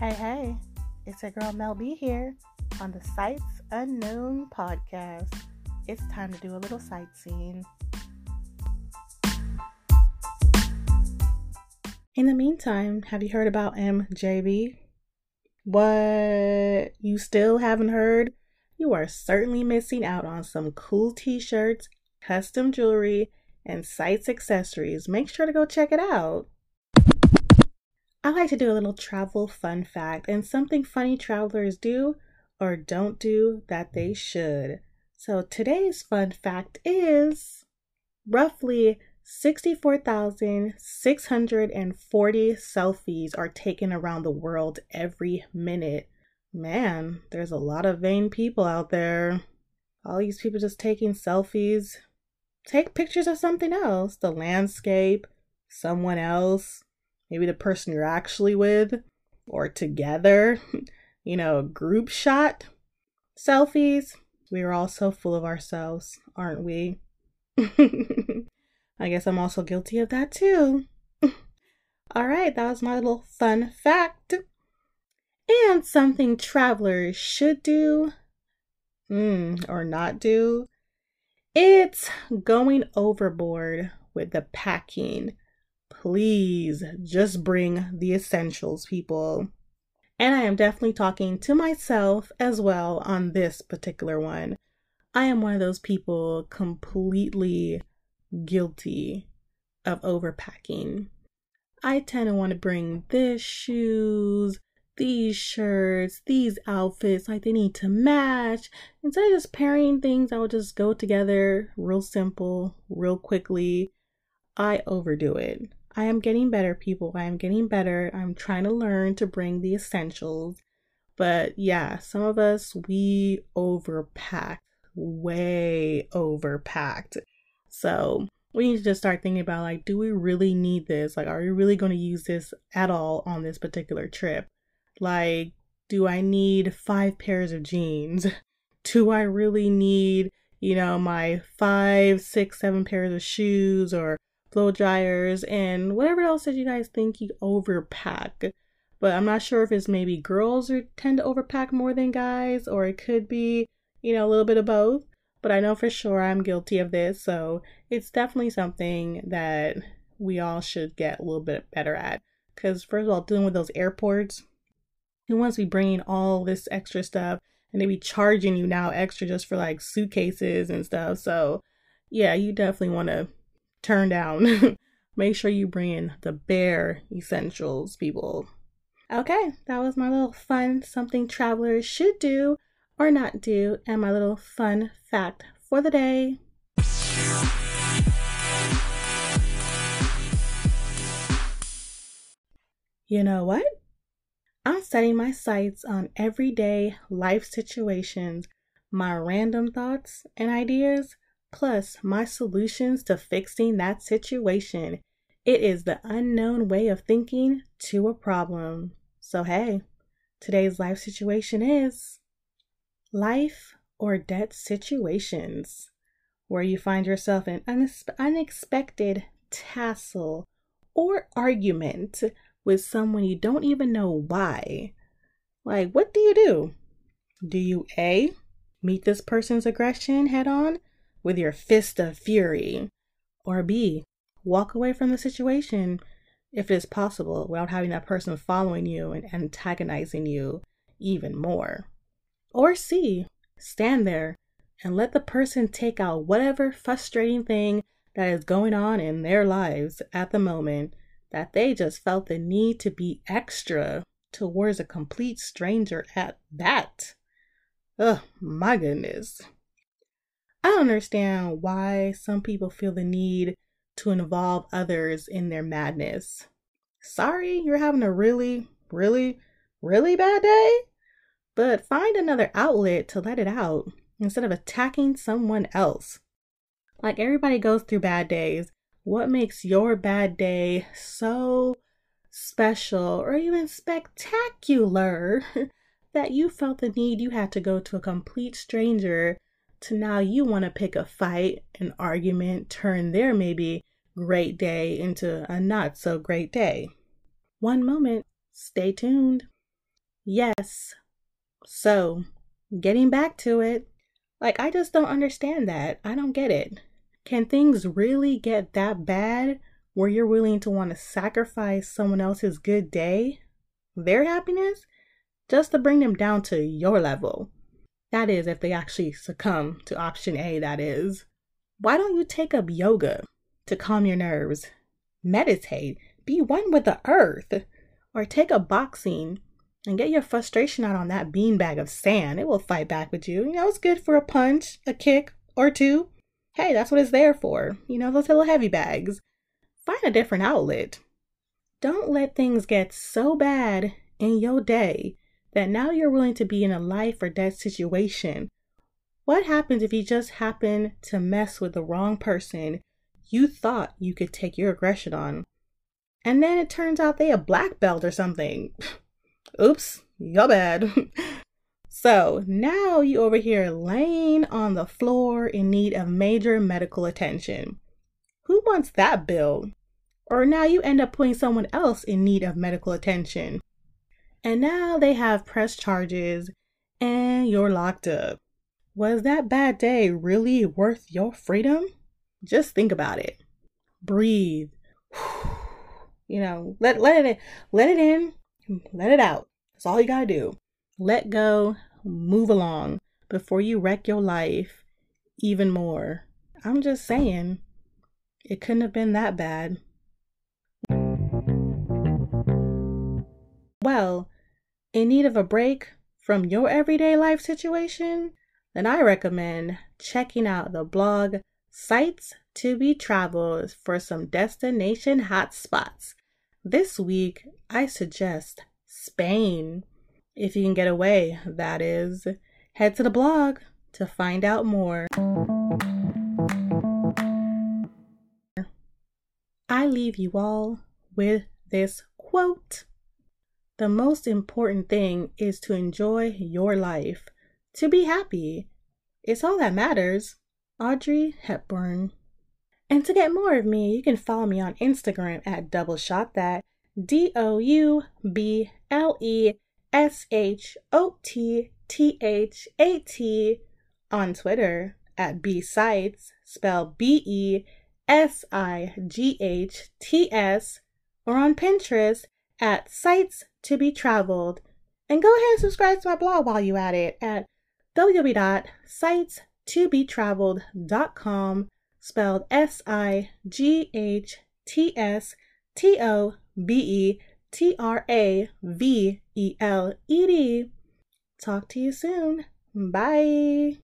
Hey, it's your girl Mel B here on the Sights Unknown podcast. It's time to do a little sightseeing. In the meantime, have you heard about MJB? What? You still haven't heard? You are certainly missing out on some cool t-shirts, custom jewelry, and Sights accessories. Make sure to go check it out. I like to do a little travel fun fact and something funny travelers do or don't do that they should. So today's fun fact is roughly 64,640 selfies are taken around the world every minute. Man, there's a lot of vain people out there. All these people just taking selfies. Take pictures of something else, the landscape, someone else. Maybe the person you're actually with or together, group shot. Selfies. We are all so full of ourselves, aren't we? I guess I'm also guilty of that too. All right, that was my little fun fact. And something travelers should do or not do. It's going overboard with the packing. Please just bring the essentials, people. And I am definitely talking to myself as well on this particular one. I am one of those people completely guilty of overpacking. I tend to want to bring these shoes, these shirts, these outfits, like they need to match. Instead of just pairing things, I would just go together real simple, real quickly. I overdo it. I am getting better, people. I am getting better. I'm trying to learn to bring the essentials. But yeah, some of us, we overpacked, way overpacked. So we need to just start thinking about do we really need this? Are you really going to use this at all on this particular trip? Do I need 5 pairs of jeans? Do I really need, my 5, 6, 7 pairs of shoes or blow dryers and whatever else that you guys think you overpack? But I'm not sure if it's maybe girls who tend to overpack more than guys, or it could be a little bit of both. But I know for sure I'm guilty of this, so it's definitely something that we all should get a little bit better at. Because first of all, dealing with those airports, who wants to be bringing all this extra stuff and they be charging you now extra just for suitcases and stuff? So yeah, you definitely want to turn down. Make sure you bring in the bare essentials, people. Okay, that was my little fun something travelers should do or not do and my little fun fact for the day. You know what? I'm setting my sights on everyday life situations, my random thoughts and ideas, plus my solutions to fixing that situation. It is the unknown way of thinking to a problem. So hey, today's life situation is life or death situations, where you find yourself in an unexpected tussle or argument with someone you don't even know why. What do you do? Do you A, meet this person's aggression head on with your fist of fury, or B, walk away from the situation if it is possible without having that person following you and antagonizing you even more, or C, stand there and let the person take out whatever frustrating thing that is going on in their lives at the moment that they just felt the need to be extra towards a complete stranger at that? Oh my goodness. I don't understand why some people feel the need to involve others in their madness. Sorry, you're having a really, really, really bad day? But find another outlet to let it out instead of attacking someone else. Everybody goes through bad days. What makes your bad day so special or even spectacular that you felt the need you had to go to a complete stranger to now you want to pick a fight, an argument, turn their maybe great day into a not so great day? One moment, stay tuned. Yes. So, getting back to it, like, I just don't understand that. I don't get it. Can things really get that bad where you're willing to want to sacrifice someone else's good day, their happiness, just to bring them down to your level? That is, if they actually succumb to option A, that is. Why don't you take up yoga to calm your nerves? Meditate, be one with the earth, or take up boxing and get your frustration out on that beanbag of sand. It will fight back with you. You know, it's good for a punch, a kick, or two. Hey, that's what it's there for. You know, those little heavy bags. Find a different outlet. Don't let things get so bad in your day that now you're willing to be in a life or death situation. What happens if you just happen to mess with the wrong person you thought you could take your aggression on, and then it turns out they a black belt or something? Oops, you're bad. So now you over here laying on the floor in need of major medical attention. Who wants that bill? Or now you end up putting someone else in need of medical attention. And now they have press charges and you're locked up. Was that bad day really worth your freedom? Just think about it. Breathe. You know, let it in. Let it out. That's all you gotta do. Let go, move along before you wreck your life even more. I'm just saying, it couldn't have been that bad. Well, in need of a break from your everyday life situation? Then I recommend checking out the blog Sights to Be Traveled for some destination hotspots. This week, I suggest Spain. If you can get away, that is. Head to the blog to find out more. I leave you all with this quote. The most important thing is to enjoy your life, to be happy. It's all that matters. Audrey Hepburn. And to get more of me, you can follow me on Instagram at doubleshotthat, doubleshottat, on Twitter at besights, spell besights, or on Pinterest at Sights to Be Traveled. And go ahead and subscribe to my blog while you're at it at www.sightstobetraveled.com, spelled sights tobetravelled. Talk to you soon. Bye.